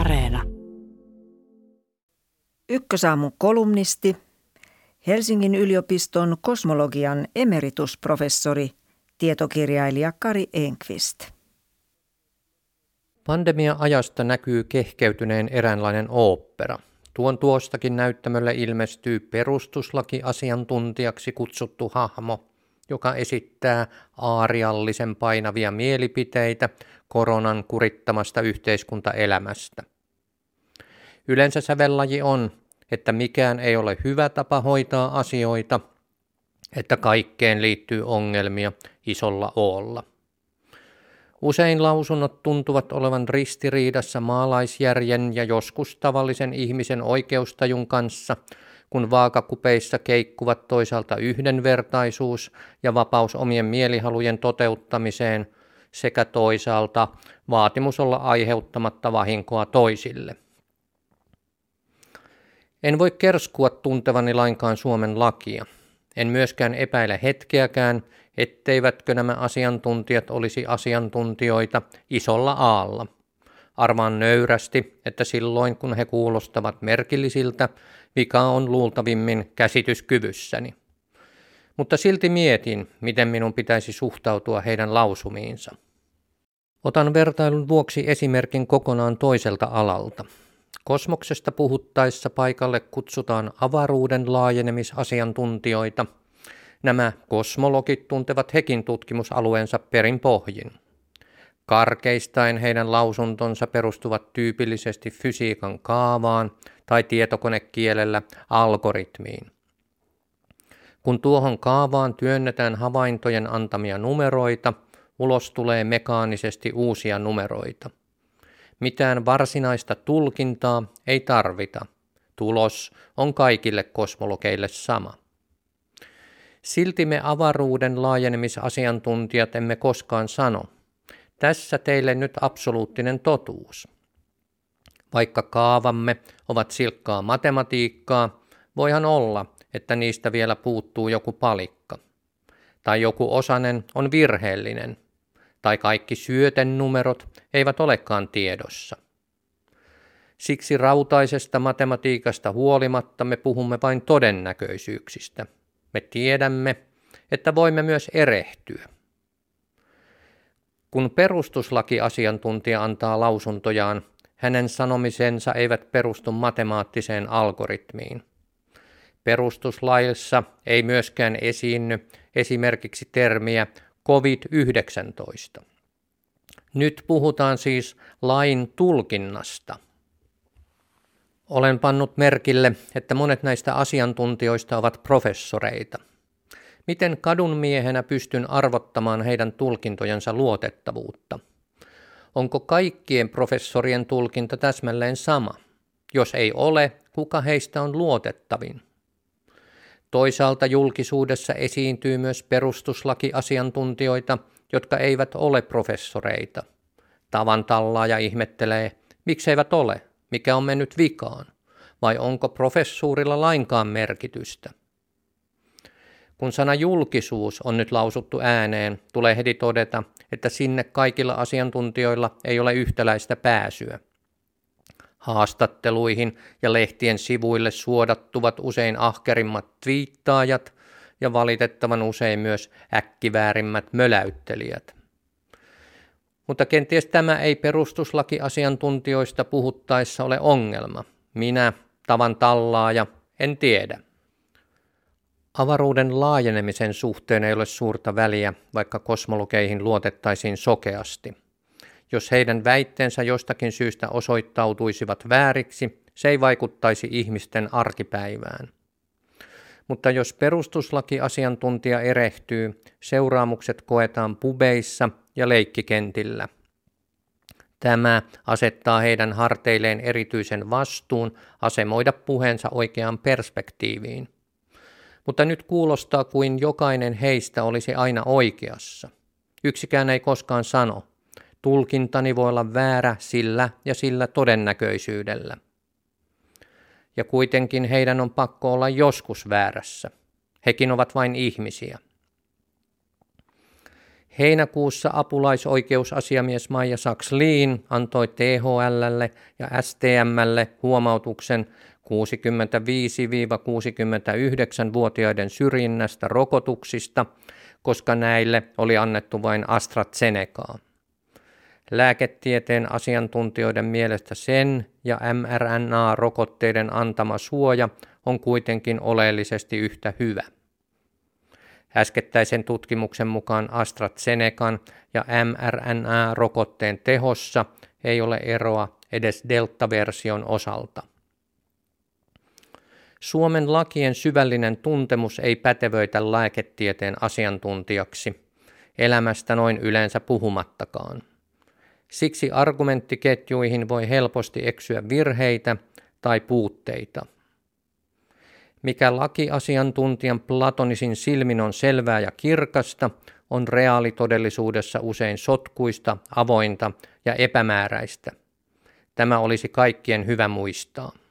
Areena. Ykkösaamun kolumnisti, Helsingin yliopiston kosmologian emeritusprofessori, tietokirjailija Kari Enqvist. Pandemia-ajasta näkyy kehkeytyneen eräänlainen ooppera. Tuon tuostakin näyttämölle ilmestyy perustuslakiasiantuntijaksi kutsuttu hahmo, joka esittää aariallisen painavia mielipiteitä koronan kurittamasta yhteiskuntaelämästä. Yleensä sävellaji on, että mikään ei ole hyvä tapa hoitaa asioita, että kaikkeen liittyy ongelmia isolla O:lla. Usein lausunnot tuntuvat olevan ristiriidassa maalaisjärjen ja joskus tavallisen ihmisen oikeustajun kanssa, kun vaakakupeissa keikkuvat toisaalta yhdenvertaisuus ja vapaus omien mielihalujen toteuttamiseen sekä toisaalta vaatimus olla aiheuttamatta vahinkoa toisille. En voi kerskua tuntevani lainkaan Suomen lakia. En myöskään epäile hetkeäkään, etteivätkö nämä asiantuntijat olisi asiantuntijoita isolla A:lla. Arvaan nöyrästi, että silloin kun he kuulostavat merkillisiltä, vika on luultavimmin käsityskyvyssäni. Mutta silti mietin, miten minun pitäisi suhtautua heidän lausumiinsa. Otan vertailun vuoksi esimerkin kokonaan toiselta alalta. Kosmoksesta puhuttaessa paikalle kutsutaan avaruuden laajenemisasiantuntijoita. Nämä kosmologit tuntevat hekin tutkimusalueensa perin pohjin. Karkeistaen heidän lausuntonsa perustuvat tyypillisesti fysiikan kaavaan tai tietokonekielellä algoritmiin. Kun tuohon kaavaan työnnetään havaintojen antamia numeroita, ulos tulee mekaanisesti uusia numeroita. Mitään varsinaista tulkintaa ei tarvita. Tulos on kaikille kosmologeille sama. Silti me avaruuden laajenemisasiantuntijat emme koskaan sano, tässä teille nyt absoluuttinen totuus. Vaikka kaavamme ovat silkkaa matematiikkaa, voihan olla, että niistä vielä puuttuu joku palikka. Tai joku osanen on virheellinen. Tai kaikki syötennumerot eivät olekaan tiedossa. Siksi rautaisesta matematiikasta huolimatta me puhumme vain todennäköisyyksistä. Me tiedämme, että voimme myös erehtyä. Kun perustuslakiasiantuntija antaa lausuntojaan, hänen sanomisensa eivät perustu matemaattiseen algoritmiin. Perustuslaissa ei myöskään esiinny esimerkiksi termiä COVID-19. Nyt puhutaan siis lain tulkinnasta. Olen pannut merkille, että monet näistä asiantuntijoista ovat professoreita. Miten kadunmiehenä pystyn arvottamaan heidän tulkintojensa luotettavuutta? Onko kaikkien professorien tulkinta täsmälleen sama? Jos ei ole, kuka heistä on luotettavin? Toisaalta julkisuudessa esiintyy myös perustuslakiasiantuntijoita, jotka eivät ole professoreita. Tavan tallaaja ihmettelee, mikseivät ole, mikä on mennyt vikaan, vai onko professuurilla lainkaan merkitystä. Kun sana julkisuus on nyt lausuttu ääneen, tulee heti todeta, että sinne kaikilla asiantuntijoilla ei ole yhtäläistä pääsyä. Haastatteluihin ja lehtien sivuille suodattuvat usein ahkerimmat twiittaajat ja valitettavan usein myös äkkiväärimmät möläyttelijät. Mutta kenties tämä ei perustuslakiasiantuntijoista puhuttaessa ole ongelma. Minä, tavan tallaaja, en tiedä. Avaruuden laajenemisen suhteen ei ole suurta väliä, vaikka kosmologeihin luotettaisiin sokeasti. Jos heidän väitteensä jostakin syystä osoittautuisivat vääriksi, se ei vaikuttaisi ihmisten arkipäivään. Mutta jos perustuslakiasiantuntija erehtyy, seuraamukset koetaan pubeissa ja leikkikentillä. Tämä asettaa heidän harteilleen erityisen vastuun asemoida puheensa oikeaan perspektiiviin. Mutta nyt kuulostaa kuin jokainen heistä olisi aina oikeassa. Yksikään ei koskaan sano. Tulkintani voi olla väärä sillä ja sillä todennäköisyydellä. Ja kuitenkin heidän on pakko olla joskus väärässä. Hekin ovat vain ihmisiä. Heinäkuussa apulaisoikeusasiamies Maija Saksliin antoi THL:lle ja STM:lle huomautuksen 65-69-vuotiaiden syrjinnästä rokotuksista, koska näille oli annettu vain AstraZenecaa. Lääketieteen asiantuntijoiden mielestä sen ja mRNA-rokotteiden antama suoja on kuitenkin oleellisesti yhtä hyvä. Äskettäisen tutkimuksen mukaan AstraZenecan ja mRNA-rokotteen tehossa ei ole eroa edes Delta-version osalta. Suomen lakien syvällinen tuntemus ei pätevöitä lääketieteen asiantuntijaksi, elämästä noin yleensä puhumattakaan. Siksi argumenttiketjuihin voi helposti eksyä virheitä tai puutteita. Mikä lakiasiantuntijan platonisin silmin on selvää ja kirkasta, on reaalitodellisuudessa usein sotkuista, avointa ja epämääräistä. Tämä olisi kaikkien hyvä muistaa.